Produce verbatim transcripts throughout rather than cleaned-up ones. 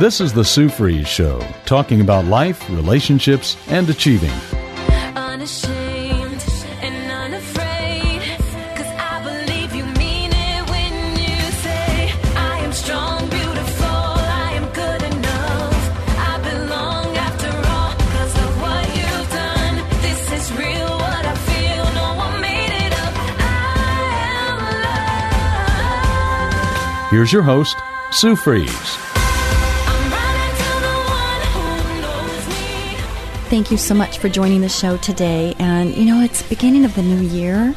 This is The Sue Freeze Show, talking about life, relationships, and achieving. Unashamed and unafraid, because I believe you mean it when you say, I am strong, beautiful, I am good enough, I belong after all, because of what you've done, this is real, what I feel, no one made it up, I am loved. Here's your host, Sue Freeze. Thank you so much for joining the show today. And, you know, it's beginning of the new year.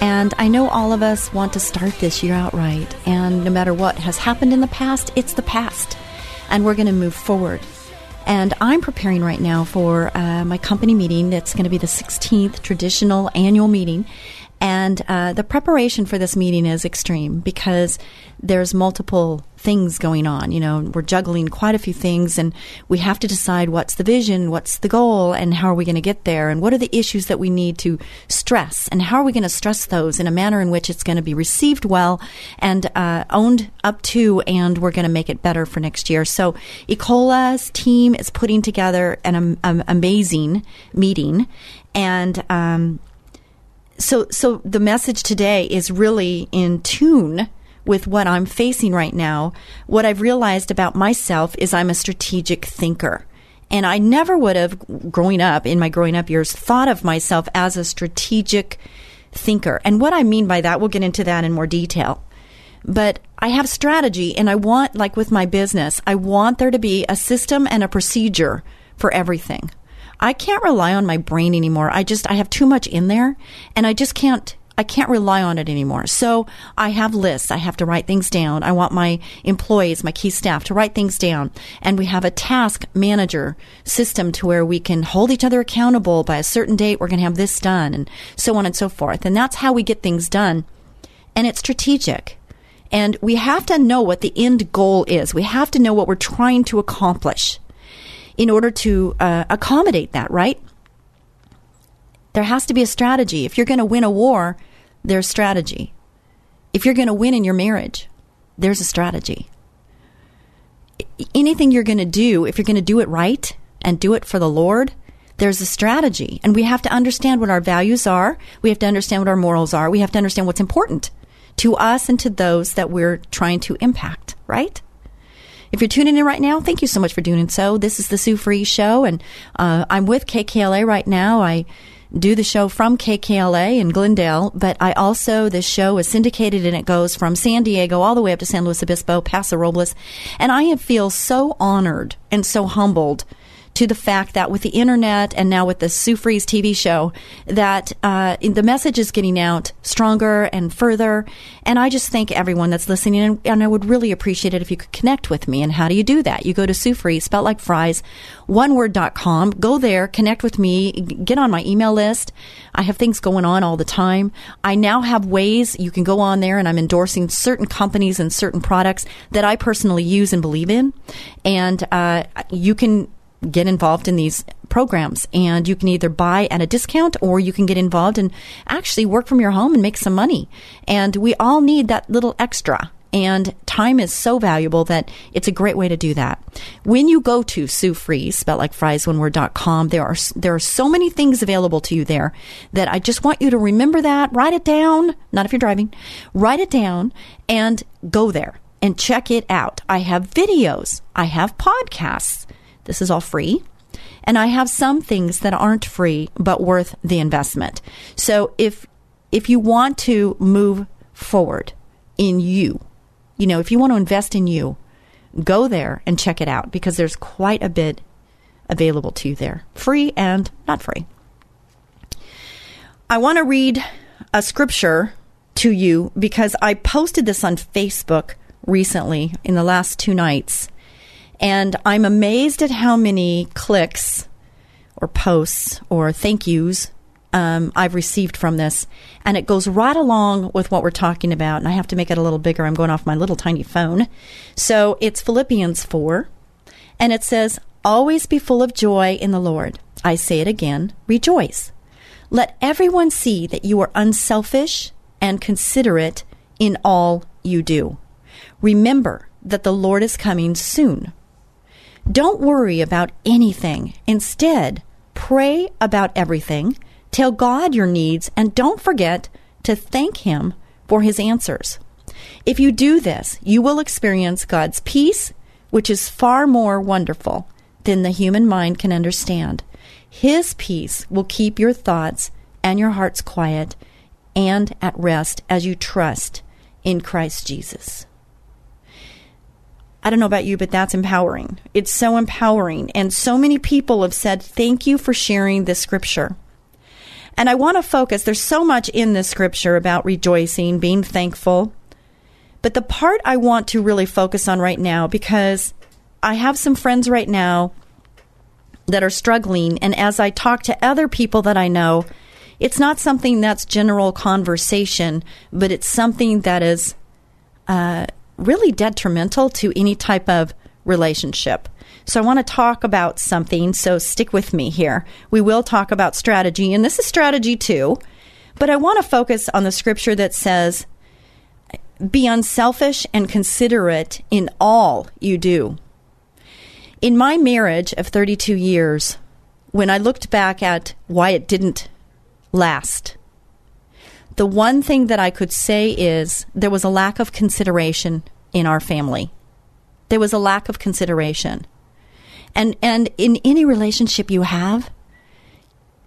And I know all of us want to start this year out right. And no matter what has happened in the past, it's the past. And we're going to move forward. And I'm preparing right now for uh, my company meeting. That's going to be the sixteenth traditional annual meeting. And uh, the preparation for this meeting is extreme because there's multiple things going on. You know, we're juggling quite a few things, and we have to decide what's the vision, what's the goal, and how are we going to get there, and what are the issues that we need to stress, and how are we going to stress those in a manner in which it's going to be received well and uh, owned up to, and we're going to make it better for next year. So Ecola's team is putting together an um, um, amazing meeting, and um So so the message today is really in tune with what I'm facing right now. What I've realized about myself is I'm a strategic thinker. And I never would have, growing up, in my growing up years, thought of myself as a strategic thinker. And what I mean by that, we'll get into that in more detail. But I have strategy, and I want, like with my business, I want there to be a system and a procedure for everything. I can't rely on my brain anymore. I just, I have too much in there, and I just can't, I can't rely on it anymore. So I have lists. I have to write things down. I want my employees, my key staff, to write things down. And we have a task manager system to where we can hold each other accountable. By a certain date, we're going to have this done, and so on and so forth. And that's how we get things done. And it's strategic. And we have to know what the end goal is. We have to know what we're trying to accomplish. In order to uh, accommodate that, right? There has to be a strategy. If you're going to win a war, there's strategy. If you're going to win in your marriage, there's a strategy. Anything you're going to do, if you're going to do it right and do it for the Lord, there's a strategy. And we have to understand what our values are. We have to understand what our morals are. We have to understand what's important to us and to those that we're trying to impact, right? If you're tuning in right now, thank you so much for doing so. This is the Sue Freeze Show, and uh, I'm with K K L A right now. I do the show from K K L A in Glendale, but I also, this show is syndicated, and it goes from San Diego all the way up to San Luis Obispo, Paso Robles. And I feel so honored and so humbled to the fact that with the internet and now with the Sue Freeze T V show, that uh, the message is getting out stronger and further. And I just thank everyone that's listening. And, and I would really appreciate it if you could connect with me. And how do you do that? You go to Sue Freeze, spelled like fries, one word dot com. Go there, connect with me, get on my email list. I have things going on all the time. I now have ways you can go on there, and I'm endorsing certain companies and certain products that I personally use and believe in. And uh, you can get involved in these programs, and you can either buy at a discount, or you can get involved and actually work from your home and make some money. And we all need that little extra, and time is so valuable that it's a great way to do that. When you go to Sue Freeze, spelled like fries, one word dot com, there are there are so many things available to you there that I just want you to remember that. Write it down. Not if you're driving. Write it down and go there and check it out. I have videos. I have podcasts. This is all free. And I have some things that aren't free, but worth the investment. So if if you want to move forward in you, you know, if you want to invest in you, go there and check it out, because there's quite a bit available to you there, free and not free. I want to read a scripture to you because I posted this on Facebook recently in the last two nights, and I'm amazed at how many clicks or posts or thank yous um, I've received from this, and it goes right along with what we're talking about, and I have to make it a little bigger. I'm going off my little tiny phone. So it's Philippians four, and it says, "Always be full of joy in the Lord. I say it again, rejoice. Let everyone see that you are unselfish and considerate in all you do. Remember that the Lord is coming soon. Don't worry about anything. Instead, pray about everything. Tell God your needs, and don't forget to thank Him for His answers. If you do this, you will experience God's peace, which is far more wonderful than the human mind can understand. His peace will keep your thoughts and your hearts quiet and at rest as you trust in Christ Jesus." I don't know about you, but that's empowering. It's so empowering. And so many people have said, thank you for sharing this scripture. And I want to focus. There's so much in this scripture about rejoicing, being thankful. But the part I want to really focus on right now, because I have some friends right now that are struggling. And as I talk to other people that I know, it's not something that's general conversation, but it's something that is uh, really detrimental to any type of relationship. So I want to talk about something, so stick with me here. We will talk about strategy, and this is strategy too, but I want to focus on the scripture that says, be unselfish and considerate in all you do. In my marriage of thirty-two years, when I looked back at why it didn't last, the one thing that I could say is there was a lack of consideration in our family. There was a lack of consideration. And and in any relationship you have,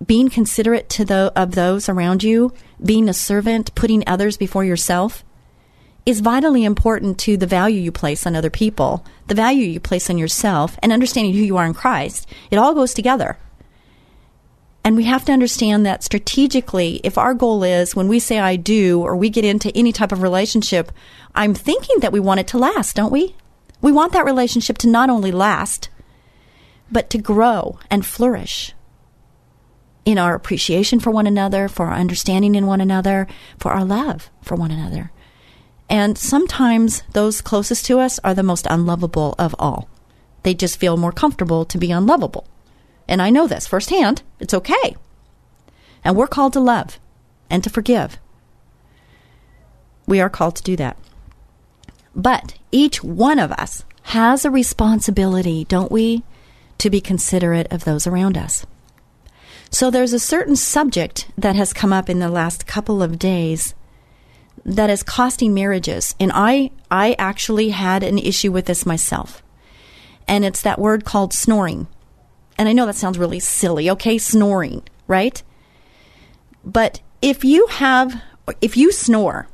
being considerate to the of those around you, being a servant, putting others before yourself, is vitally important to the value you place on other people, the value you place on yourself, and understanding who you are in Christ. It all goes together. And we have to understand that strategically, if our goal is when we say I do, or we get into any type of relationship, I'm thinking that we want it to last, don't we? We want that relationship to not only last, but to grow and flourish in our appreciation for one another, for our understanding in one another, for our love for one another. And sometimes those closest to us are the most unlovable of all. They just feel more comfortable to be unlovable. And I know this firsthand. It's okay. And we're called to love and to forgive. We are called to do that. But each one of us has a responsibility, don't we, to be considerate of those around us. So there's a certain subject that has come up in the last couple of days that is costing marriages. And I, I actually had an issue with this myself. And it's that word called snoring. And I know that sounds really silly, okay? Snoring, right? But if you have, if you snore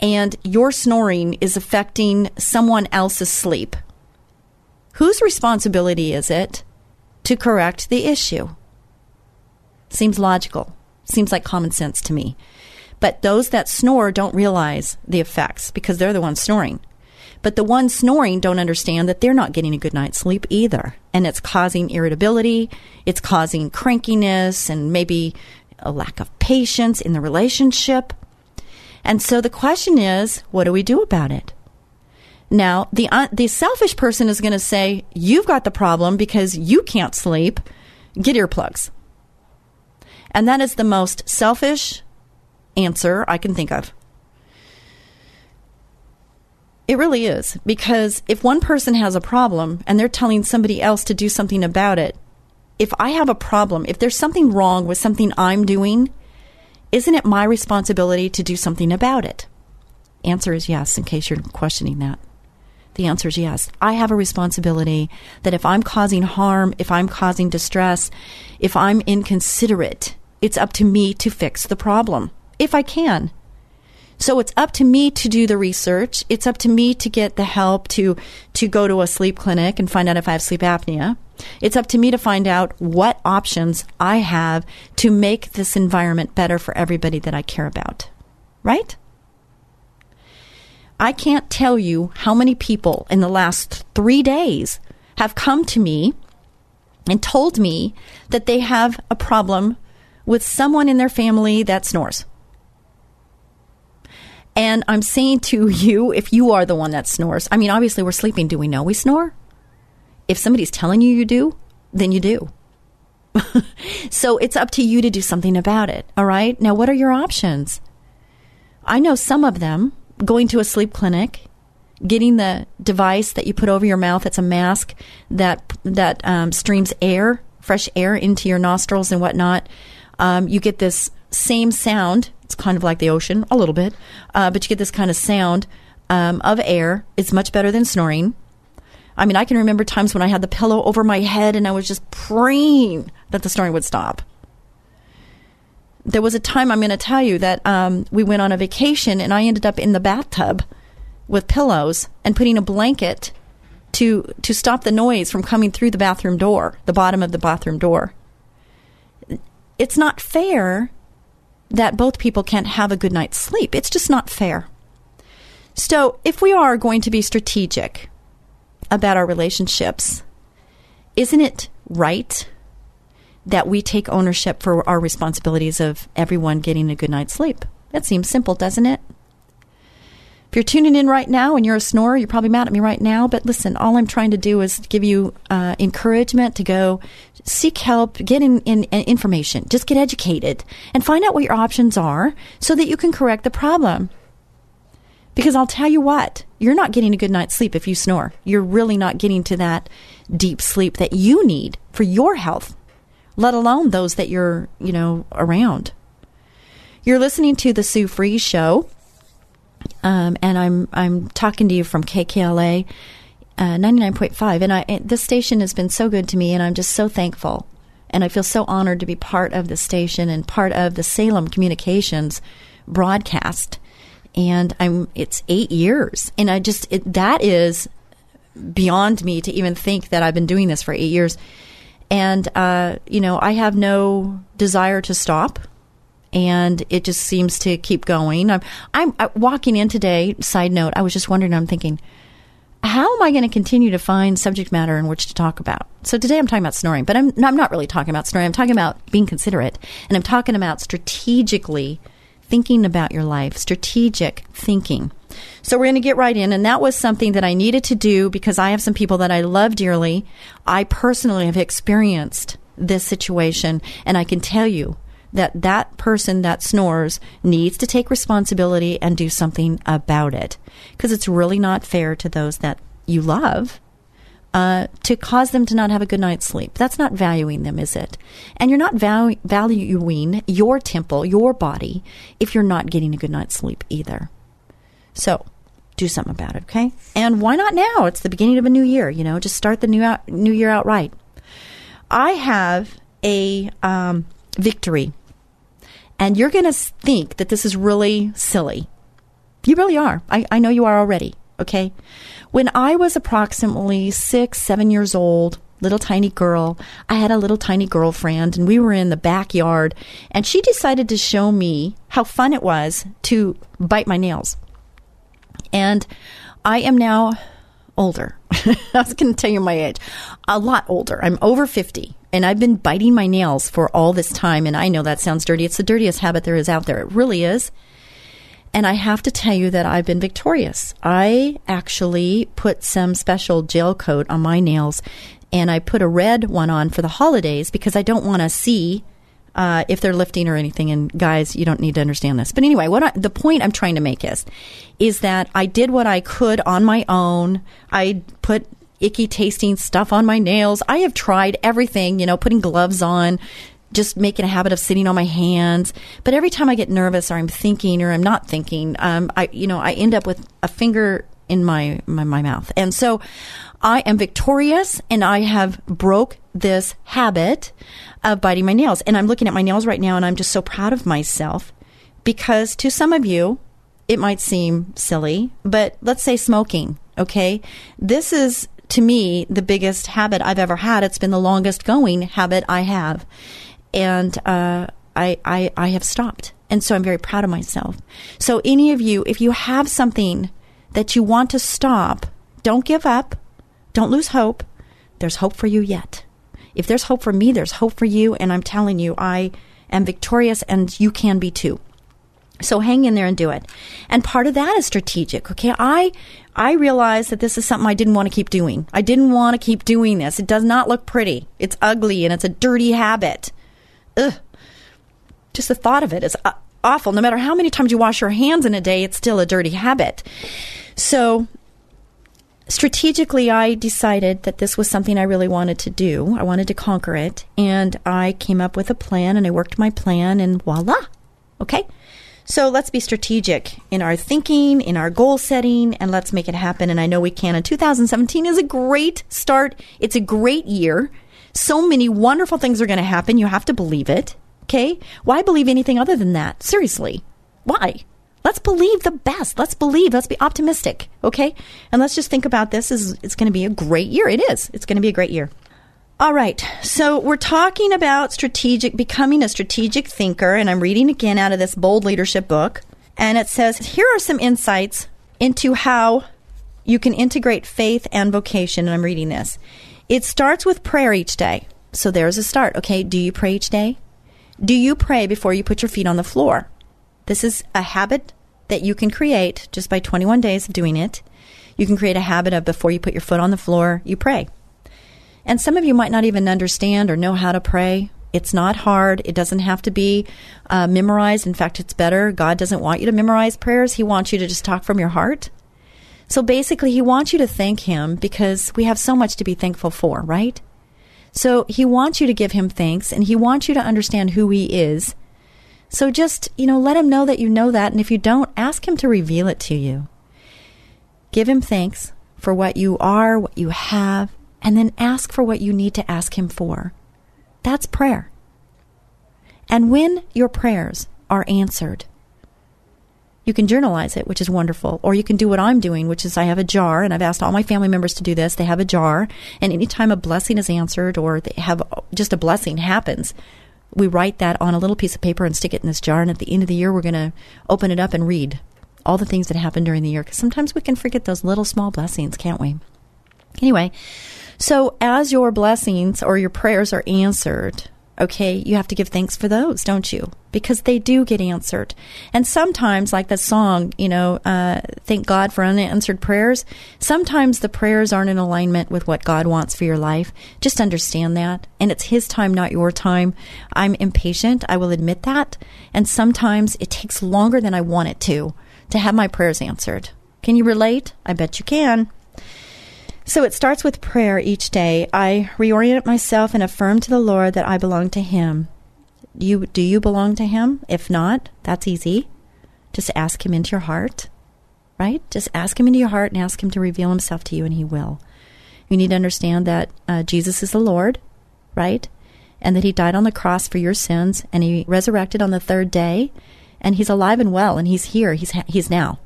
and your snoring is affecting someone else's sleep, whose responsibility is it to correct the issue? Seems logical. Seems like common sense to me. But those that snore don't realize the effects because they're the ones snoring. But the ones snoring don't understand that they're not getting a good night's sleep either. And it's causing irritability. It's causing crankiness and maybe a lack of patience in the relationship. And so the question is, what do we do about it? Now, the, uh, the selfish person is going to say, you've got the problem because you can't sleep. Get earplugs. And that is the most selfish answer I can think of. It really is, because if one person has a problem and they're telling somebody else to do something about it, if I have a problem, if there's something wrong with something I'm doing, isn't it my responsibility to do something about it? Answer is yes, in case you're questioning that. The answer is yes. I have a responsibility that if I'm causing harm, if I'm causing distress, if I'm inconsiderate, it's up to me to fix the problem. If I can. So it's up to me to do the research. It's up to me to get the help to, to go to a sleep clinic and find out if I have sleep apnea. It's up to me to find out what options I have to make this environment better for everybody that I care about. Right? I can't tell you how many people in the last three days have come to me and told me that they have a problem with someone in their family that snores. And I'm saying to you, if you are the one that snores, I mean, obviously we're sleeping. Do we know we snore? If somebody's telling you you do, then you do. So it's up to you to do something about it. All right. Now, what are your options? I know some of them. Going to a sleep clinic, getting the device that you put over your mouth. It's a mask that that um, streams air, fresh air into your nostrils and whatnot. Um, you get this same sound. It's kind of like the ocean, a little bit, uh, but you get this kind of sound um, of air. It's much better than snoring. I mean, I can remember times when I had the pillow over my head and I was just praying that the snoring would stop. There was a time, I'm going to tell you, that um, we went on a vacation and I ended up in the bathtub with pillows and putting a blanket to to stop the noise from coming through the bathroom door, the bottom of the bathroom door. It's not fair that both people can't have a good night's sleep. It's just not fair. So if we are going to be strategic about our relationships, isn't it right that we take ownership for our responsibilities of everyone getting a good night's sleep? That seems simple, doesn't it? If you're tuning in right now and you're a snorer, you're probably mad at me right now, but listen, all I'm trying to do is give you uh, encouragement to go seek help, get in, in, in information, just get educated, and find out what your options are so that you can correct the problem. Because I'll tell you what, you're not getting a good night's sleep if you snore. You're really not getting to that deep sleep that you need for your health, let alone those that you're, you know, around. You're listening to The Sue Freeze Show, um, and I'm I'm talking to you from K K L A uh, ninety-nine point five. And I and this station has been so good to me, and I'm just so thankful. And I feel so honored to be part of the station and part of the Salem Communications broadcast. And I'm it's eight years, and I just, it, that is beyond me to even think that I've been doing this for eight years. And, uh, you know, I have no desire to stop, and it just seems to keep going. I'm, I'm, I'm walking in today, side note, I was just wondering, I'm thinking, how am I going to continue to find subject matter in which to talk about? So today I'm talking about snoring, but I'm, I'm not really talking about snoring. I'm talking about being considerate, and I'm talking about strategically thinking about your life, strategic thinking. So we're going to get right in. And that was something that I needed to do because I have some people that I love dearly. I personally have experienced this situation. And I can tell you that that person that snores needs to take responsibility and do something about it. Because it's really not fair to those that you love uh, to cause them to not have a good night's sleep. That's not valuing them, is it? And you're not valu- valuing your temple, your body, if you're not getting a good night's sleep either. So do something about it, okay? And why not now? It's the beginning of a new year, you know. Just start the new out, new year out right. I have a um, victory, and you're going to think that this is really silly. You really are. I, I know you are already, okay? When I was approximately six, seven years old, little tiny girl, I had a little tiny girlfriend, and we were in the backyard, and she decided to show me how fun it was to bite my nails. And I am now older. I was going to tell you my age. A lot older. I'm over fifty. And I've been biting my nails for all this time. And I know that sounds dirty. It's the dirtiest habit there is out there. It really is. And I have to tell you that I've been victorious. I actually put some special gel coat on my nails. And I put a red one on for the holidays because I don't want to see Uh, if they're lifting or anything. And guys, you don't need to understand this. But anyway, what I, the point I'm trying to make is, is that I did what I could on my own. I put icky tasting stuff on my nails. I have tried everything, you know, putting gloves on, just making a habit of sitting on my hands. But every time I get nervous or I'm thinking or I'm not thinking, um, I, you know, I end up with a finger in my, my, my mouth. And so I am victorious, and I have broke this habit of biting my nails. And I'm looking at my nails right now, and I'm just so proud of myself, because to some of you, it might seem silly, but let's say smoking, okay? This is, to me, the biggest habit I've ever had. It's been the longest going habit I have. And uh, I, I, I have stopped. And so I'm very proud of myself. So any of you, if you have something that you want to stop, don't give up. Don't lose hope. There's hope for you yet. If there's hope for me, there's hope for you. And I'm telling you, I am victorious, and you can be too. So hang in there and do it. And part of that is strategic. Okay. I, I realized that this is something I didn't want to keep doing. I didn't want to keep doing this. It does not look pretty. It's ugly, and it's a dirty habit. Ugh. Just the thought of it is awful. No matter how many times you wash your hands in a day, it's still a dirty habit. So strategically, I decided that this was something I really wanted to do. I wanted to conquer it. And I came up with a plan, and I worked my plan, and voila. Okay. So let's be strategic in our thinking, in our goal setting, and let's make it happen. And I know we can. And two thousand seventeen is a great start. It's a great year. So many wonderful things are going to happen. You have to believe it. Okay? Why believe anything other than that? Seriously. Why? Let's believe the best. Let's believe. Let's be optimistic. Okay? And let's just think about this. Is It's going to be a great year. It is. It's going to be a great year. All right, so we're talking about strategic, becoming a strategic thinker, and I'm reading again out of this Bold Leadership book, and it says, here are some insights into how you can integrate faith and vocation, and I'm reading this. It starts with prayer each day, so there's a start, okay? Do you pray each day? Do you pray before you put your feet on the floor? This is a habit that you can create just by twenty-one days of doing it. You can create a habit of before you put your foot on the floor, you pray. And some of you might not even understand or know how to pray. It's not hard. It doesn't have to be uh, memorized. In fact, it's better. God doesn't want you to memorize prayers. He wants you to just talk from your heart. So basically, he wants you to thank him because we have so much to be thankful for, right? So he wants you to give him thanks, and he wants you to understand who he is. So just, you know, let him know that you know that. And if you don't, ask him to reveal it to you. Give him thanks for what you are, what you have. And then ask for what you need to ask him for. That's prayer. And when your prayers are answered, you can journalize it, which is wonderful. Or you can do what I'm doing, which is I have a jar, and I've asked all my family members to do this. They have a jar, and anytime a blessing is answered or they have just a blessing happens, we write that on a little piece of paper and stick it in this jar. And at the end of the year, we're going to open it up and read all the things that happened during the year. Because sometimes we can forget those little small blessings, can't we? Anyway, so as your blessings or your prayers are answered, okay, you have to give thanks for those, don't you? Because they do get answered. And sometimes, like the song, you know, uh, thank God for unanswered prayers. Sometimes the prayers aren't in alignment with what God wants for your life. Just understand that. And it's his time, not your time. I'm impatient. I will admit that. And sometimes it takes longer than I want it to, to have my prayers answered. Can you relate? I bet you can. So it starts with prayer each day. I reorient myself and affirm to the Lord that I belong to him. You, do you belong to him? If not, that's easy. Just ask him into your heart, right? Just ask him into your heart and ask him to reveal himself to you, and he will. You need to understand that uh, Jesus is the Lord, right? And that he died on the cross for your sins, and he resurrected on the third day, and he's alive and well, and he's here. He's, ha- he's now,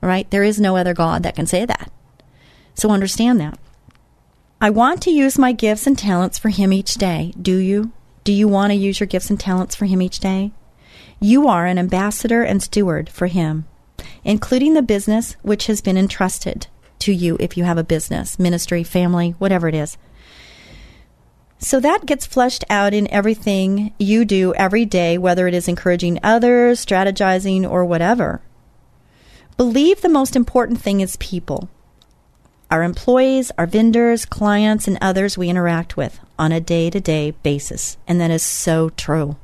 right? There is no other God that can say that. So understand that. I want to use my gifts and talents for him each day. Do you? Do you want to use your gifts and talents for him each day? You are an ambassador and steward for him, including the business which has been entrusted to you if you have a business, ministry, family, whatever it is. So that gets fleshed out in everything you do every day, whether it is encouraging others, strategizing, or whatever. Believe the most important thing is people. Our employees, our vendors, clients, and others we interact with on a day-to-day basis. And that is so true.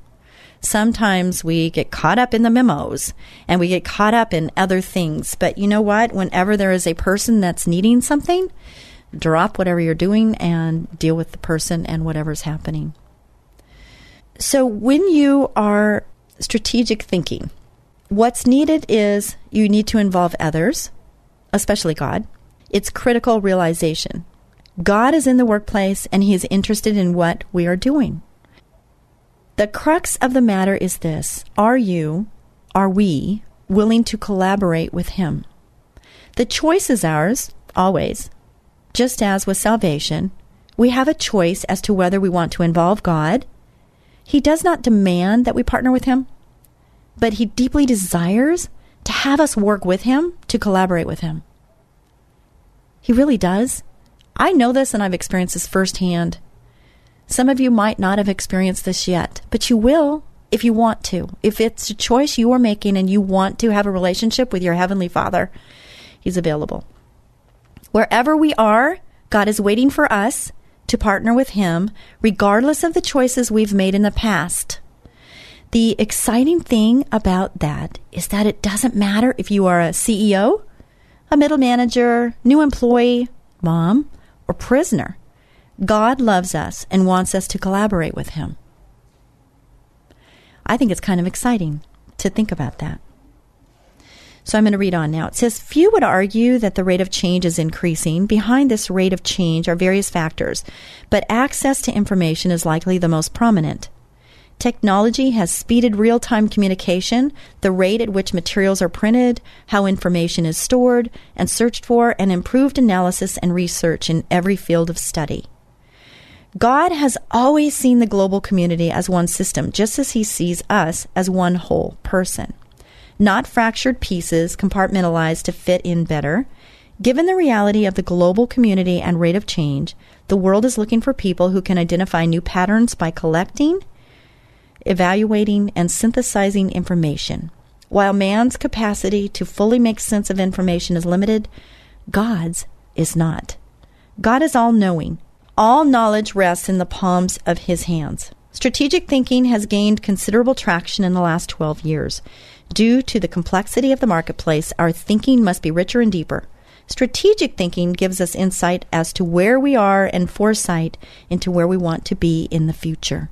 Sometimes we get caught up in the memos and we get caught up in other things. But you know what? Whenever there is a person that's needing something, drop whatever you're doing and deal with the person and whatever's happening. So when you are strategic thinking, what's needed is you need to involve others, especially God. It's critical realization. God is in the workplace, and he is interested in what we are doing. The crux of the matter is this. Are you, are we, willing to collaborate with him? The choice is ours, always. Just as with salvation, we have a choice as to whether we want to involve God. He does not demand that we partner with him, but he deeply desires to have us work with him, to collaborate with him. He really does. I know this, and I've experienced this firsthand. Some of you might not have experienced this yet, but you will if you want to. If it's a choice you are making and you want to have a relationship with your Heavenly Father, He's available. Wherever we are, God is waiting for us to partner with Him, regardless of the choices we've made in the past. The exciting thing about that is that it doesn't matter if you are a C E O, a middle manager, new employee, mom, or prisoner. God loves us and wants us to collaborate with Him. I think it's kind of exciting to think about that. So I'm going to read on now. It says, few would argue that the rate of change is increasing. Behind this rate of change are various factors, but access to information is likely the most prominent. Technology has speeded real-time communication, the rate at which materials are printed, how information is stored and searched for, and improved analysis and research in every field of study. God has always seen the global community as one system, just as He sees us as one whole person. Not fractured pieces compartmentalized to fit in better. Given the reality of the global community and rate of change, the world is looking for people who can identify new patterns by collecting, evaluating, and synthesizing information. While man's capacity to fully make sense of information is limited, God's is not. God is all-knowing. All knowledge rests in the palms of His hands. Strategic thinking has gained considerable traction in the last twelve years. Due to the complexity of the marketplace, our thinking must be richer and deeper. Strategic thinking gives us insight as to where we are and foresight into where we want to be in the future.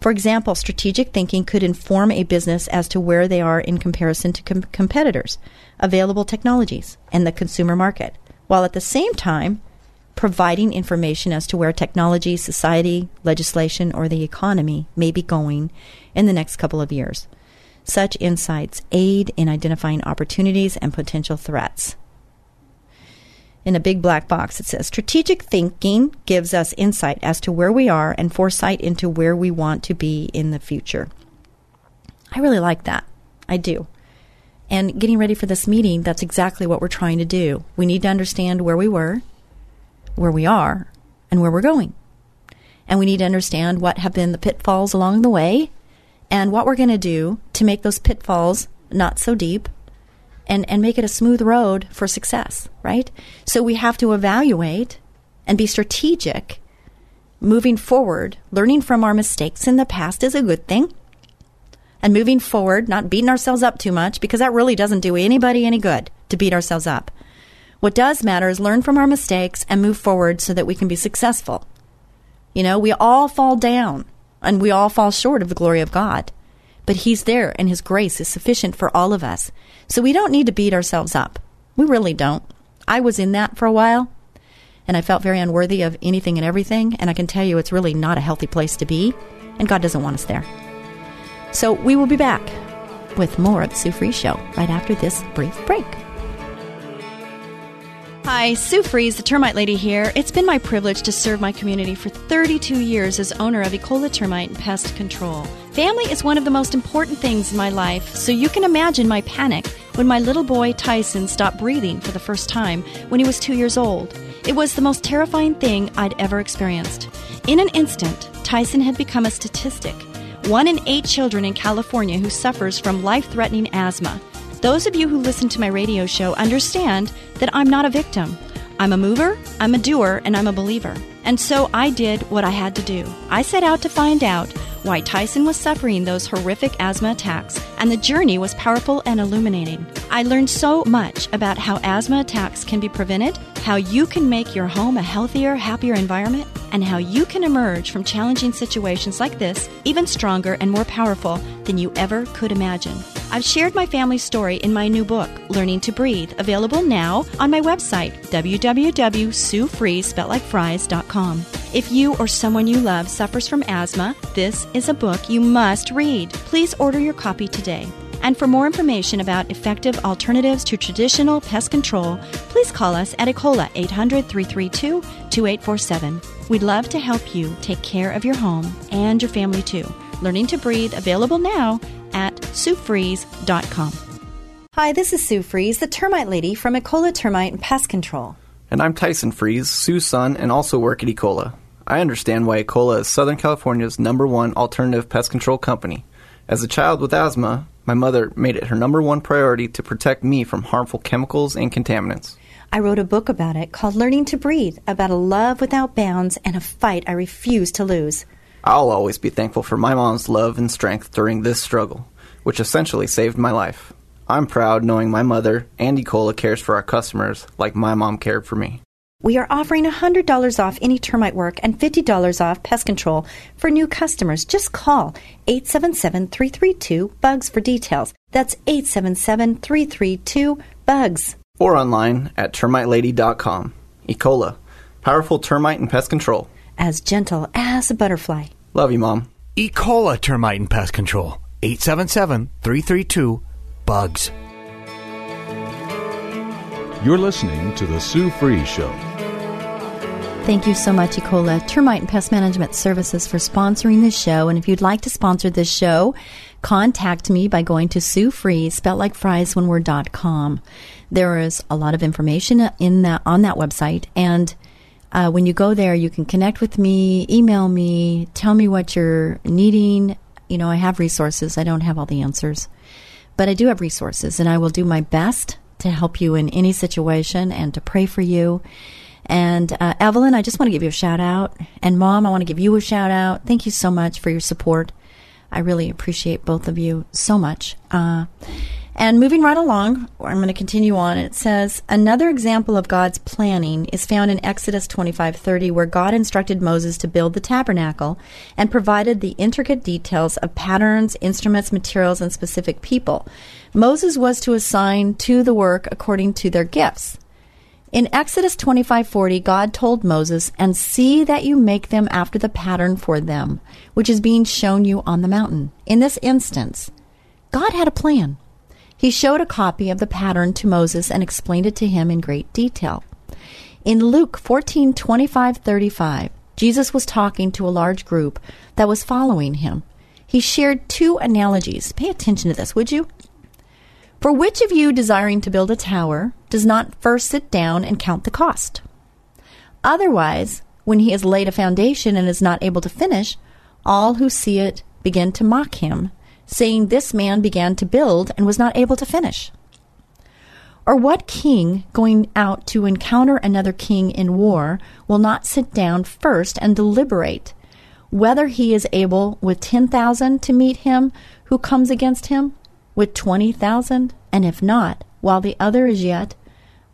For example, strategic thinking could inform a business as to where they are in comparison to com- competitors, available technologies, and the consumer market, while at the same time providing information as to where technology, society, legislation, or the economy may be going in the next couple of years. Such insights aid in identifying opportunities and potential threats. In a big black box, it says, strategic thinking gives us insight as to where we are and foresight into where we want to be in the future. I really like that. I do. And getting ready for this meeting, that's exactly what we're trying to do. We need to understand where we were, where we are, and where we're going. And we need to understand what have been the pitfalls along the way and what we're going to do to make those pitfalls not so deep and and make it a smooth road for success, right? So we have to evaluate and be strategic moving forward. Learning from our mistakes in the past is a good thing. And moving forward, not beating ourselves up too much, because that really doesn't do anybody any good to beat ourselves up. What does matter is learn from our mistakes and move forward so that we can be successful. You know, we all fall down and we all fall short of the glory of God. But He's there, and His grace is sufficient for all of us. So we don't need to beat ourselves up. We really don't. I was in that for a while, and I felt very unworthy of anything and everything. And I can tell you it's really not a healthy place to be, and God doesn't want us there. So we will be back with more of the Sue Freeze Show right after this brief break. Hi, Sue Freeze, the Termite Lady here. It's been my privilege to serve my community for thirty-two years as owner of Ecola Termite and Pest Control. Family is one of the most important things in my life, so you can imagine my panic when my little boy Tyson stopped breathing for the first time when he was two years old. It was the most terrifying thing I'd ever experienced. In an instant, Tyson had become a statistic. One in eight children in California who suffers from life-threatening asthma. Those of you who listen to my radio show understand that I'm not a victim. I'm a mover, I'm a doer, and I'm a believer. And so I did what I had to do. I set out to find out why Tyson was suffering those horrific asthma attacks, and the journey was powerful and illuminating. I learned so much about how asthma attacks can be prevented, how you can make your home a healthier, happier environment, and how you can emerge from challenging situations like this even stronger and more powerful than you ever could imagine. I've shared my family's story in my new book, Learning to Breathe, available now on my website, w w w dot sue freeze spelled like fries dot com. If you or someone you love suffers from asthma, this is a book you must read. Please order your copy today. And for more information about effective alternatives to traditional pest control, please call us at Ecola, eight hundred, three three two, two eight four seven. We'd love to help you take care of your home and your family too. Learning to Breathe, available now at sue freeze dot com. Hi, this is Sue Freeze, the termite lady from Ecola Termite and Pest Control. And I'm Tyson Fries, Sue's son, and also work at Ecola. I understand why Ecola is Southern California's number one alternative pest control company. As a child with asthma, my mother made it her number one priority to protect me from harmful chemicals and contaminants. I wrote a book about it called Learning to Breathe, about a love without bounds and a fight I refuse to lose. I'll always be thankful for my mom's love and strength during this struggle, which essentially saved my life. I'm proud knowing my mother and Ecola cares for our customers like my mom cared for me. We are offering one hundred dollars off any termite work and fifty dollars off pest control for new customers. Just call eight seven seven, three three two, B U G S for details. That's eight seven seven, three three two, B U G S. Or online at termite lady dot com. Ecola, powerful termite and pest control. As gentle as a butterfly. Love you, Mom. Ecola Termite and Pest Control, eight seven seven, three three two, B U G S. You're listening to The Sue Freeze Show. Thank you so much, Ecola Termite and Pest Management Services, for sponsoring this show. And if you'd like to sponsor this show, contact me by going to Sue Freeze, spelled like fries, one word, dot com. There is a lot of information in that, on that website. And uh, when you go there, you can connect with me, email me, tell me what you're needing. You know, I have resources. I don't have all the answers. But I do have resources, and I will do my best to help you in any situation and to pray for you. And uh, Evelyn, I just want to give you a shout out. And Mom, I want to give you a shout out. Thank you so much for your support. I really appreciate both of you so much. Uh, and moving right along, I'm going to continue on. It says, another example of God's planning is found in Exodus twenty-five thirty, where God instructed Moses to build the tabernacle and provided the intricate details of patterns, instruments, materials, and specific people. Moses was to assign to the work according to their gifts. In Exodus twenty-five forty, God told Moses, and see that you make them after the pattern for them, which is being shown you on the mountain. In this instance, God had a plan. He showed a copy of the pattern to Moses and explained it to him in great detail. In Luke fourteen twenty-five thirty-five, Jesus was talking to a large group that was following him. He shared two analogies. Pay attention to this, would you? For which of you desiring to build a tower does not first sit down and count the cost? Otherwise, when he has laid a foundation and is not able to finish, all who see it begin to mock him, saying, this man began to build and was not able to finish. Or what king going out to encounter another king in war will not sit down first and deliberate whether he is able with ten thousand to meet him who comes against him? With twenty thousand, and if not, while the other is yet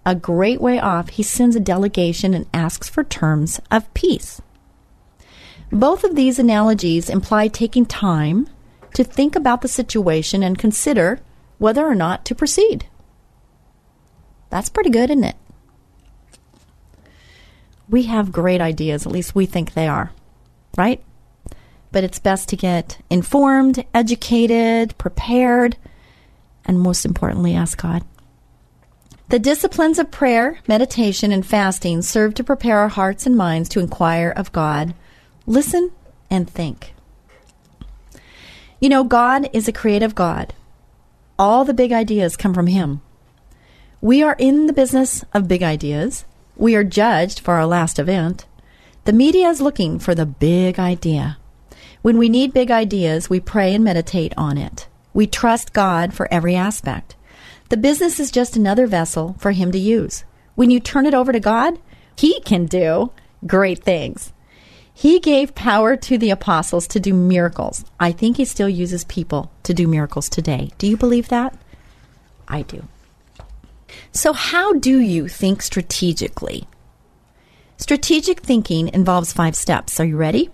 a great way off, he sends a delegation and asks for terms of peace. Both of these analogies imply taking time to think about the situation and consider whether or not to proceed. That's pretty good, isn't it? We have great ideas, at least we think they are, right? But it's best to get informed, educated, prepared, and most importantly, ask God. The disciplines of prayer, meditation, and fasting serve to prepare our hearts and minds to inquire of God, listen, and think. You know, God is a creative God. All the big ideas come from Him. We are in the business of big ideas. We are judged for our last event. The media is looking for the big idea. When we need big ideas, we pray and meditate on it. We trust God for every aspect. The business is just another vessel for Him to use. When you turn it over to God, He can do great things. He gave power to the apostles to do miracles. I think He still uses people to do miracles today. Do you believe that? I do. So how do you think strategically? Strategic thinking involves five steps. Are you ready?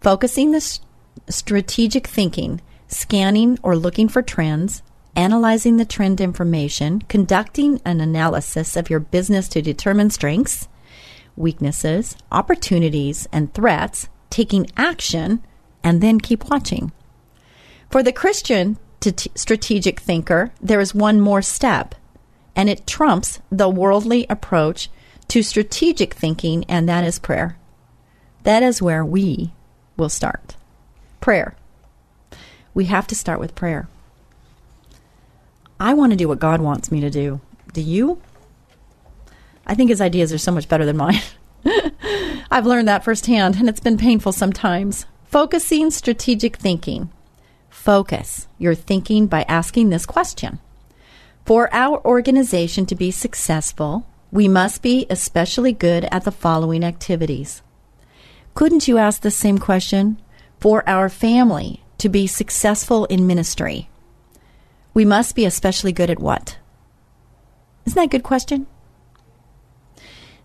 Focusing the st- strategic thinking, scanning or looking for trends, analyzing the trend information, conducting an analysis of your business to determine strengths, weaknesses, opportunities, and threats, taking action, and then keep watching. For the Christian t- t- strategic thinker, there is one more step, and it trumps the worldly approach to strategic thinking, and that is prayer. That is where we We'll start. Prayer. We have to start with prayer. I want to do what God wants me to do. Do you? I think his ideas are so much better than mine. I've learned that firsthand, and it's been painful sometimes. Focusing strategic thinking. Focus your thinking by asking this question. For our organization to be successful, we must be especially good at the following activities. Couldn't you ask the same question? For our family to be successful in ministry, we must be especially good at what? Isn't that a good question?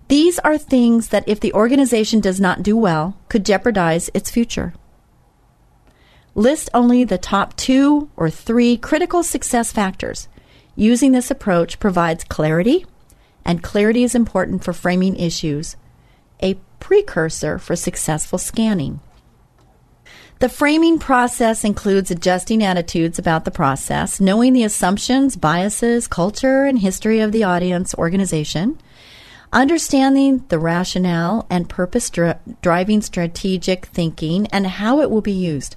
These are things that if the organization does not do well, could jeopardize its future. List only the top two or three critical success factors. Using this approach provides clarity, and clarity is important for framing issues, a precursor for successful scanning. The framing process includes adjusting attitudes about the process, knowing the assumptions, biases, culture, and history of the audience organization, understanding the rationale and purpose dri- driving strategic thinking and how it will be used,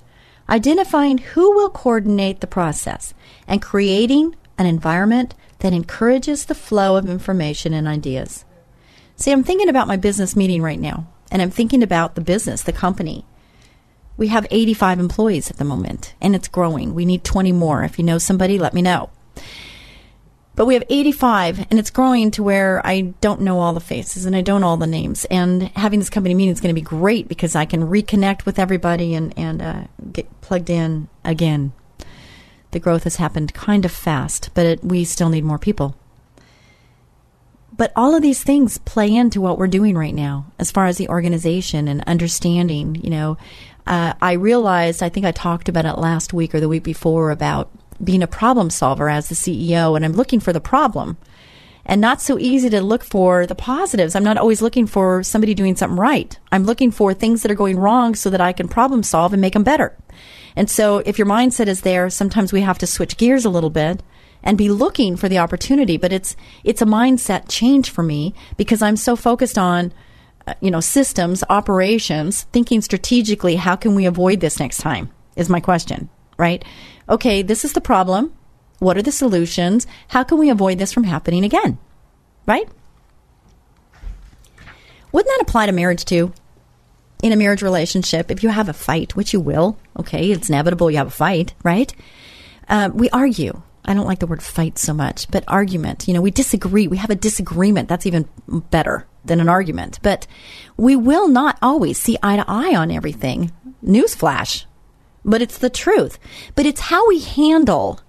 identifying who will coordinate the process, and creating an environment that encourages the flow of information and ideas. See, I'm thinking about my business meeting right now, and I'm thinking about the business, the company. We have eighty-five employees at the moment, and it's growing. We need twenty more. If you know somebody, let me know. But we have eighty-five, and it's growing to where I don't know all the faces, and I don't know all the names. And having this company meeting is going to be great because I can reconnect with everybody and, and uh, get plugged in again. The growth has happened kind of fast, but it, we still need more people. But all of these things play into what we're doing right now as far as the organization and understanding, you know, Uh, I realized, I think I talked about it last week or the week before, about being a problem solver as the C E O, and I'm looking for the problem. And not so easy to look for the positives. I'm not always looking for somebody doing something right. I'm looking for things that are going wrong so that I can problem solve and make them better. And so if your mindset is there, sometimes we have to switch gears a little bit and be looking for the opportunity. But it's it's a mindset change for me because I'm so focused on you know, systems, operations, thinking strategically, how can we avoid this next time is my question, right? Okay, this is the problem. What are the solutions? How can we avoid this from happening again, right? Wouldn't that apply to marriage too? In a marriage relationship, if you have a fight, which you will, okay, it's inevitable you have a fight, right? Uh, we argue. I don't like the word fight so much, but argument. You know, we disagree. We have a disagreement. That's even better than an argument. But we will not always see eye to eye on everything. Newsflash. But it's the truth. But it's how we handle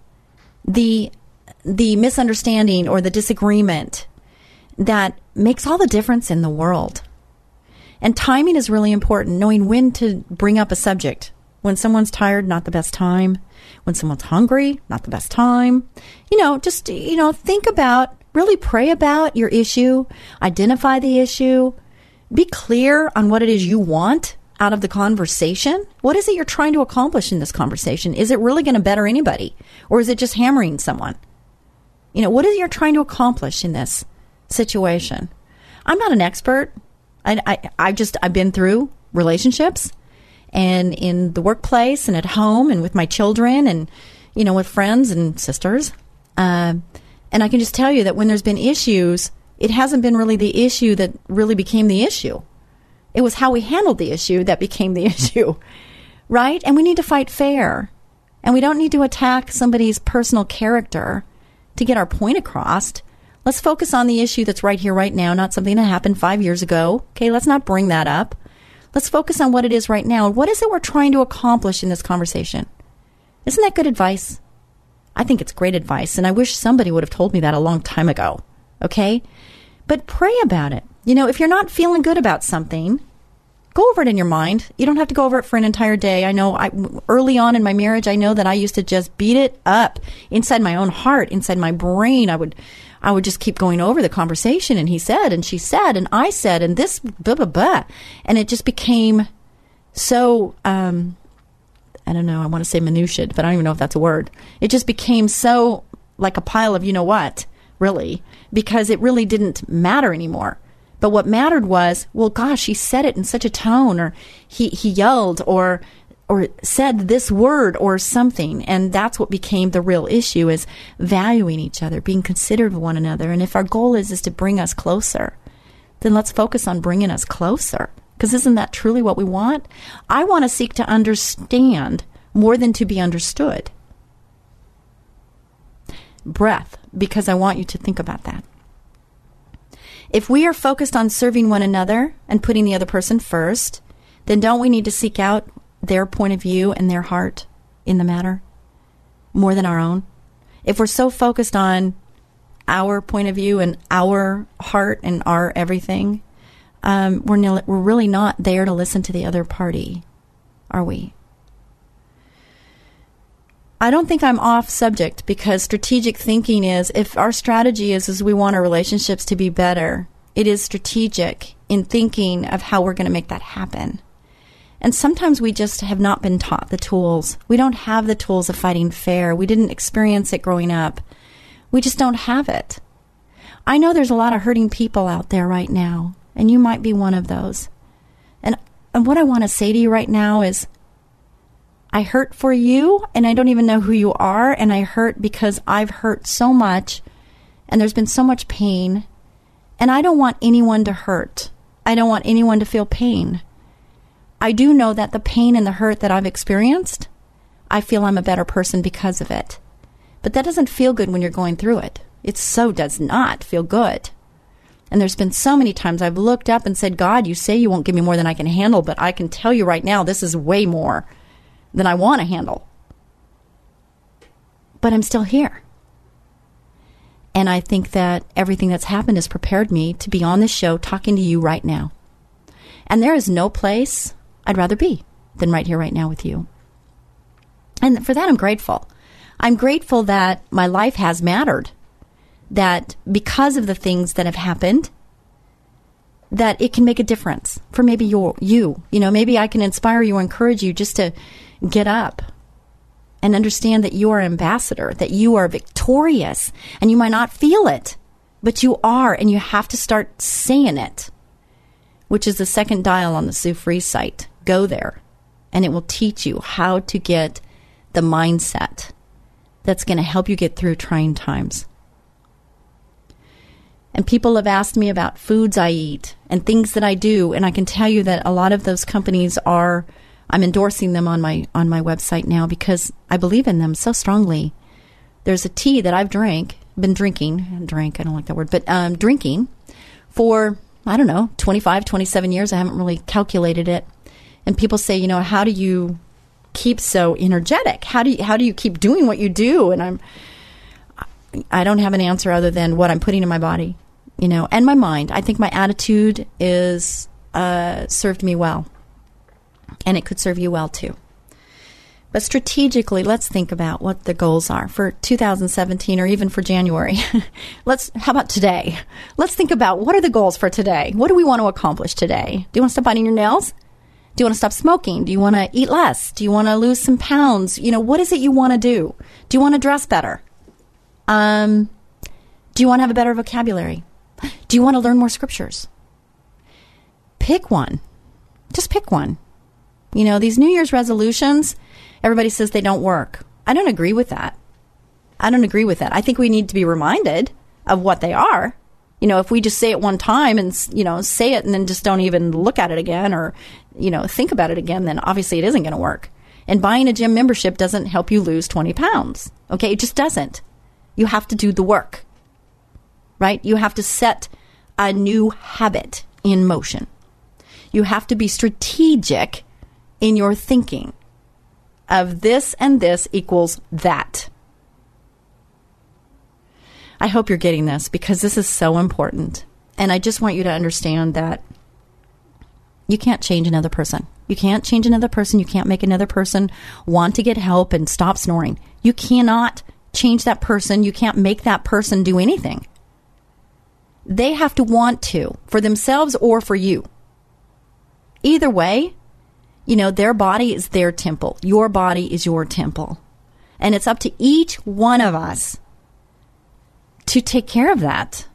the the misunderstanding or the disagreement that makes all the difference in the world. And timing is really important, knowing when to bring up a subject. When someone's tired, not the best time. When someone's hungry, not the best time. You know, just, you know, think about, really pray about your issue, identify the issue, be clear on what it is you want out of the conversation. What is it you're trying to accomplish in this conversation? Is it really going to better anybody? Or is it just hammering someone? You know, what is it you're trying to accomplish in this situation? I'm not an expert. I, I, I just, I've been through relationships. And in the workplace and at home and with my children and, you know, with friends and sisters. Uh, and I can just tell you that when there's been issues, it hasn't been really the issue that really became the issue. It was how we handled the issue that became the issue, right? And we need to fight fair. And we don't need to attack somebody's personal character to get our point across. Let's focus on the issue that's right here, right now, not something that happened five years ago. Okay, let's not bring that up. Let's focus on what it is right now. What is it we're trying to accomplish in this conversation? Isn't that good advice? I think it's great advice, and I wish somebody would have told me that a long time ago, okay? But pray about it. You know, if you're not feeling good about something, go over it in your mind. You don't have to go over it for an entire day. I know I, early on in my marriage, I know that I used to just beat it up inside my own heart, inside my brain. I would I would just keep going over the conversation, and he said, and she said, and I said, and this, blah, blah, blah. And it just became so, um, I don't know, I want to say minutiae, but I don't even know if that's a word. It just became so like a pile of you know what, really, because it really didn't matter anymore. But what mattered was, well, gosh, he said it in such a tone, or he, he yelled, or or said this word or something. And that's what became the real issue, is valuing each other, being considerate of one another. And if our goal is, is to bring us closer, then let's focus on bringing us closer. Because isn't that truly what we want? I want to seek to understand more than to be understood. Breath, because I want you to think about that. If we are focused on serving one another and putting the other person first, then don't we need to seek out their point of view and their heart in the matter more than our own? If we're so focused on our point of view and our heart and our everything, um, we're, nil- we're really not there to listen to the other party, are we? I don't think I'm off subject, because strategic thinking is, if our strategy is, is we want our relationships to be better, it is strategic in thinking of how we're going to make that happen. And sometimes we just have not been taught the tools. We don't have the tools of fighting fair. We didn't experience it growing up. We just don't have it. I know there's a lot of hurting people out there right now, and you might be one of those. And, and what I want to say to you right now is, I hurt for you, and I don't even know who you are, and I hurt because I've hurt so much, and there's been so much pain, and I don't want anyone to hurt. I don't want anyone to feel pain. I do know that the pain and the hurt that I've experienced, I feel I'm a better person because of it. But that doesn't feel good when you're going through it. It so does not feel good. And there's been so many times I've looked up and said, God, you say you won't give me more than I can handle, but I can tell you right now, this is way more than I want to handle. But I'm still here. And I think that everything that's happened has prepared me to be on this show talking to you right now. And there is no place I'd rather be than right here, right now with you. And for that, I'm grateful. I'm grateful that my life has mattered, that because of the things that have happened, that it can make a difference for maybe your, you. You know, maybe I can inspire you, encourage you just to get up and understand that you are an ambassador, that you are victorious, and you might not feel it, but you are, and you have to start saying it, which is the second dial on the Sue Freeze site. Go there, and it will teach you how to get the mindset that's going to help you get through trying times. And people have asked me about foods I eat and things that I do, and I can tell you that a lot of those companies are, I'm endorsing them on my on my website now because I believe in them so strongly. There's a tea that I've drank, been drinking, drank, I don't like that word, but um, drinking for, I don't know, twenty-five, twenty-seven years. I haven't really calculated it. And people say, you know, how do you keep so energetic? How do you, how do you keep doing what you do? And I'm, I don't have an answer other than what I'm putting in my body, you know, and my mind. I think my attitude is uh, served me well, and it could serve you well too. But strategically, let's think about what the goals are for two thousand seventeen or even for January. Let's, how about today? Let's think about what are the goals for today? What do we want to accomplish today? Do you want to stop biting your nails? Do you want to stop smoking? Do you want to eat less? Do you want to lose some pounds? You know, what is it you want to do? Do you want to dress better? Um, do you want to have a better vocabulary? Do you want to learn more scriptures? Pick one. Just pick one. You know, these New Year's resolutions, everybody says they don't work. I don't agree with that. I don't agree with that. I think we need to be reminded of what they are. You know, if we just say it one time and, you know, say it and then just don't even look at it again or, you know, think about it again, then obviously it isn't going to work. And buying a gym membership doesn't help you lose twenty pounds. Okay, it just doesn't. You have to do the work, right? You have to set a new habit in motion. You have to be strategic in your thinking of this and this equals that. I hope you're getting this because this is so important. And I just want you to understand that you can't change another person. You can't change another person. You can't make another person want to get help and stop snoring. You cannot change that person. You can't make that person do anything. They have to want to for themselves or for you. Either way, you know, their body is their temple. Your body is your temple. And it's up to each one of us to take care of that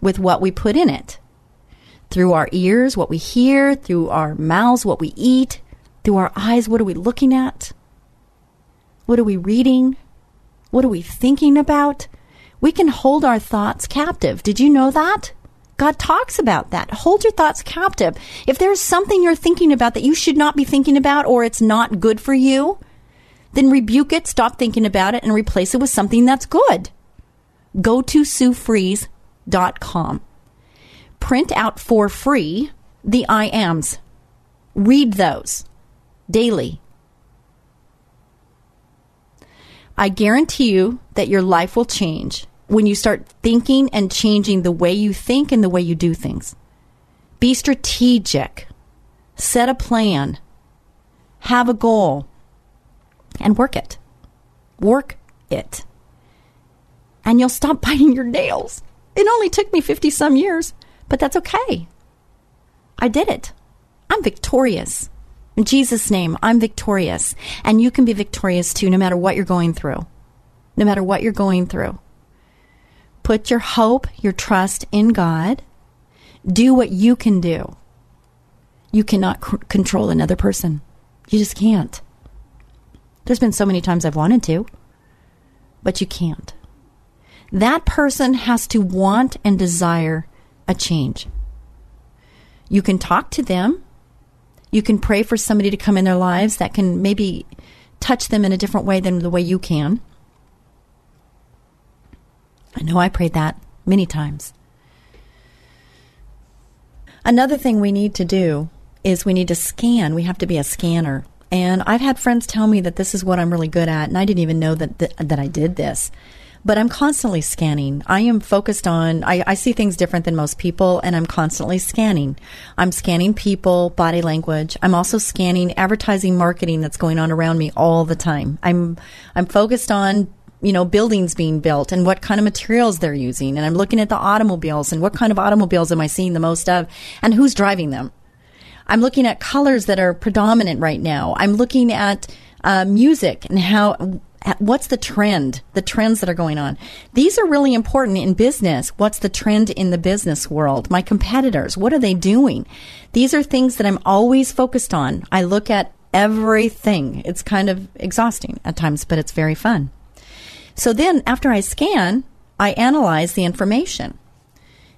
with what we put in it. Through our ears, what we hear, through our mouths, what we eat, through our eyes. What are we looking at? What are we reading? What are we thinking about? We can hold our thoughts captive. Did you know that? God talks about that. Hold your thoughts captive. If there's something you're thinking about that you should not be thinking about, or it's not good for you, then rebuke it, stop thinking about it, and replace it with something that's good. Go to Sue Freeze dot com. Print out for free the I Ams. Read those daily. I guarantee you that your life will change when you start thinking and changing the way you think and the way you do things. Be strategic. Set a plan. Have a goal. And work it. Work it. And you'll stop biting your nails. It only took me fifty some years, but that's okay. I did it. I'm victorious. In Jesus' name, I'm victorious. And you can be victorious too, no matter what you're going through. No matter what you're going through. Put your hope, your trust in God. Do what you can do. You cannot c- control another person. You just can't. There's been so many times I've wanted to, but you can't. That person has to want and desire a change. You can talk to them. You can pray for somebody to come in their lives that can maybe touch them in a different way than the way you can. I know I prayed that many times. Another thing we need to do is we need to scan. We have to be a scanner. And I've had friends tell me that this is what I'm really good at, and I didn't even know that th- that I did this. But I'm constantly scanning. I am focused on, I, I see things different than most people, and I'm constantly scanning. I'm scanning people, body language. I'm also scanning advertising, marketing that's going on around me all the time. I'm I'm focused on, you know, buildings being built and what kind of materials they're using. And I'm looking at the automobiles and what kind of automobiles am I seeing the most of and who's driving them. I'm looking at colors that are predominant right now. I'm looking at uh, music and how, what's the trend, the trends that are going on. These are really important in business. What's the trend in the business world? My competitors, what are they doing? These are things that I'm always focused on. I look at everything. It's kind of exhausting at times, but it's very fun. So then after I scan, I analyze the information.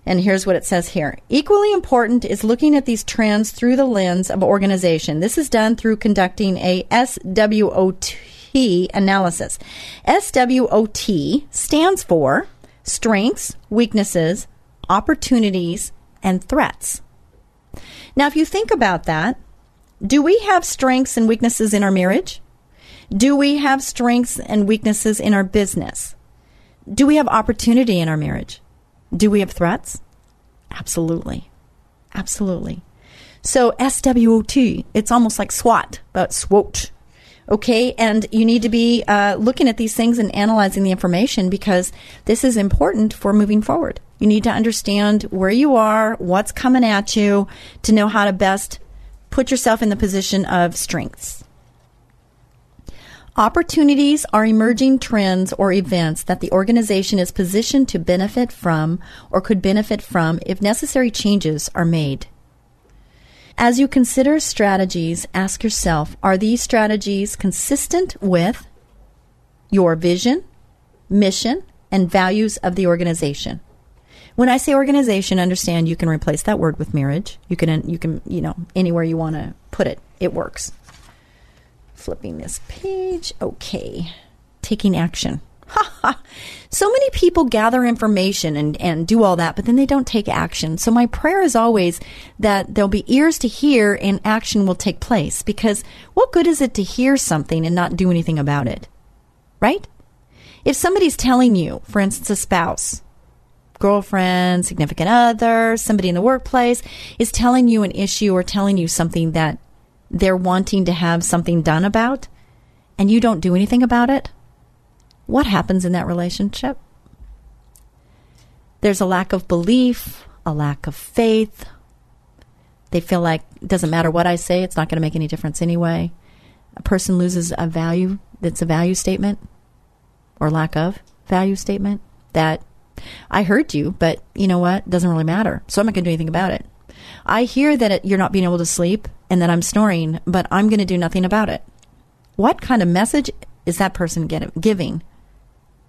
And here's what it says here. Equally important is looking at these trends through the lens of organization. This is done through conducting a S W O T analysis. S W O T stands for strengths, weaknesses, opportunities, and threats. Now, if you think about that, do we have strengths and weaknesses in our marriage? Do we have strengths and weaknesses in our business? Do we have opportunity in our marriage? Do we have threats? Absolutely. Absolutely. So S W O T, it's almost like SWOT, but SWOT. Okay, and you need to be uh, looking at these things and analyzing the information because this is important for moving forward. You need to understand where you are, what's coming at you, to know how to best put yourself in the position of strengths. Opportunities are emerging trends or events that the organization is positioned to benefit from or could benefit from if necessary changes are made. As you consider strategies, ask yourself, are these strategies consistent with your vision, mission, and values of the organization? When I say organization, understand you can replace that word with marriage. You can, you can, you know, anywhere you want to put it, it works. Flipping this page. Okay. Taking action. Ha ha. So many people gather information and, and do all that, but then they don't take action. So my prayer is always that there'll be ears to hear and action will take place, because what good is it to hear something and not do anything about it? Right? If somebody's telling you, for instance, a spouse, girlfriend, significant other, somebody in the workplace is telling you an issue or telling you something that they're wanting to have something done about, and you don't do anything about it, what happens in that relationship? There's a lack of belief, a lack of faith. They feel like it doesn't matter what I say, it's not going to make any difference anyway. A person loses a value that's a value statement or lack of value statement that I heard you, but you know what? It doesn't really matter. So I'm not going to do anything about it. I hear that it, you're not being able to sleep. and that I'm snoring, but I'm going to do nothing about it. What kind of message is that person get, giving?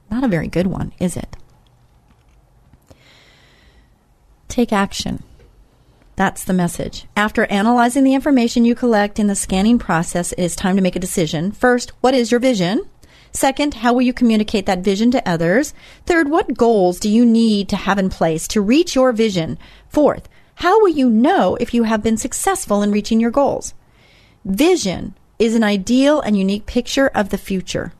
Not a very good one, is it? Take action. That's the message. After analyzing the information you collect in the scanning process, it is time to make a decision. First, what is your vision? Second, how will you communicate that vision to others? Third, what goals do you need to have in place to reach your vision? Fourth, how will you know if you have been successful in reaching your goals? Vision is an ideal and unique picture of the future.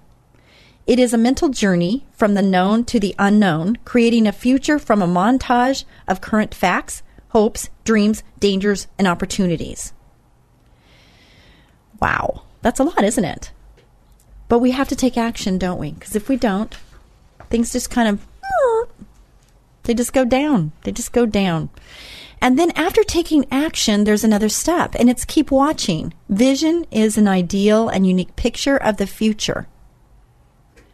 It is a mental journey from the known to the unknown, creating a future from a montage of current facts, hopes, dreams, dangers, and opportunities. Wow, that's a lot, isn't it? But we have to take action, don't we? Because if we don't, things just kind of, they just go down. They just go down. And then after taking action, there's another step, and it's keep watching. Vision is an ideal and unique picture of the future.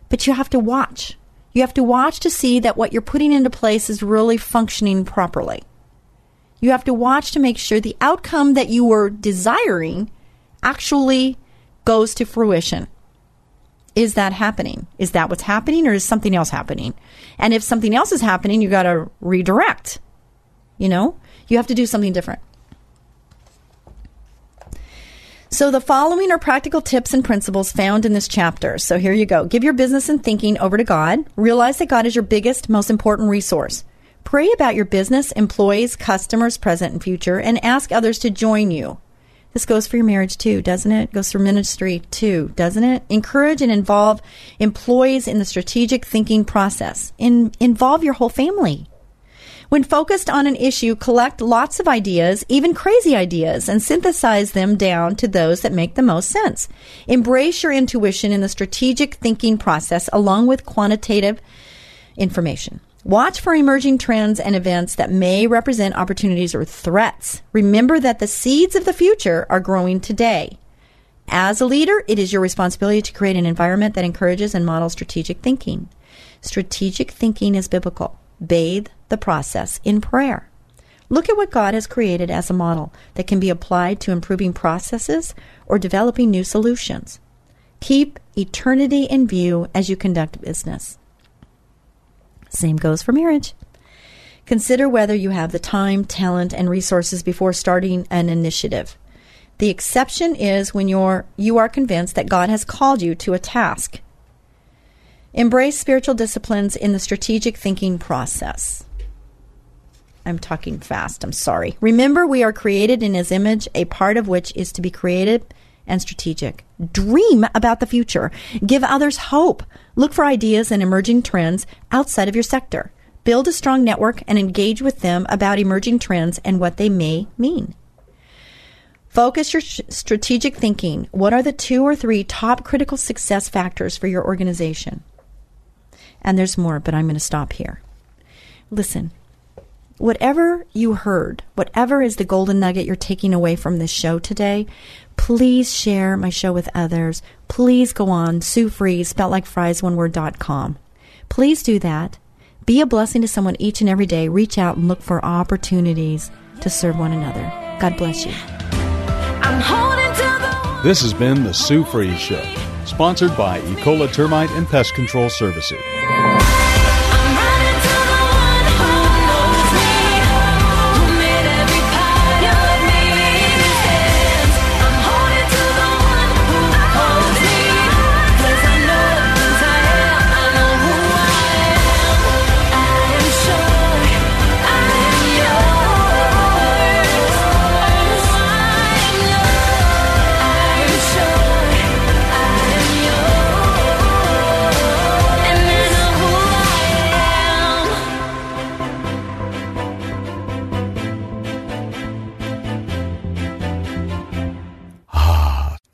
But you have to watch. You have to watch to see that what you're putting into place is really functioning properly. You have to watch to make sure the outcome that you were desiring actually goes to fruition. Is that happening? Is that what's happening, or is something else happening? And if something else is happening, you got to redirect. You know, you have to do something different. So the following are practical tips and principles found in this chapter. So here you go. Give your business and thinking over to God. Realize that God is your biggest, most important resource. Pray about your business, employees, customers, present and future, and ask others to join you. This goes for your marriage too, doesn't it? It goes for ministry too, doesn't it? Encourage and involve employees in the strategic thinking process. In, involve your whole family. When focused on an issue, collect lots of ideas, even crazy ideas, and synthesize them down to those that make the most sense. Embrace your intuition in the strategic thinking process along with quantitative information. Watch for emerging trends and events that may represent opportunities or threats. Remember that the seeds of the future are growing today. As a leader, it is your responsibility to create an environment that encourages and models strategic thinking. Strategic thinking is biblical. Bathe the process in prayer. Look at what God has created as a model that can be applied to improving processes or developing new solutions. Keep eternity in view as you conduct business. Same goes for marriage. Consider whether you have the time, talent, and resources before starting an initiative. The exception is when you're, you are convinced that God has called you to a task. Embrace spiritual disciplines in the strategic thinking process. I'm talking fast. I'm sorry. Remember, we are created in His image, a part of which is to be creative and strategic. Dream about the future. Give others hope. Look for ideas and emerging trends outside of your sector. Build a strong network and engage with them about emerging trends and what they may mean. Focus your sh- strategic thinking. What are the two or three top critical success factors for your organization? And there's more, but I'm going to stop here. Listen, whatever you heard, whatever is the golden nugget you're taking away from this show today, please share my show with others. Please go on, Sue Freeze, spelled like fries, one word, dot com. Please do that. Be a blessing to someone each and every day. Reach out and look for opportunities to serve one another. God bless you. I'm holding to the... This has been The Sue Freeze Show, sponsored by Ecola Termite and Pest Control Services.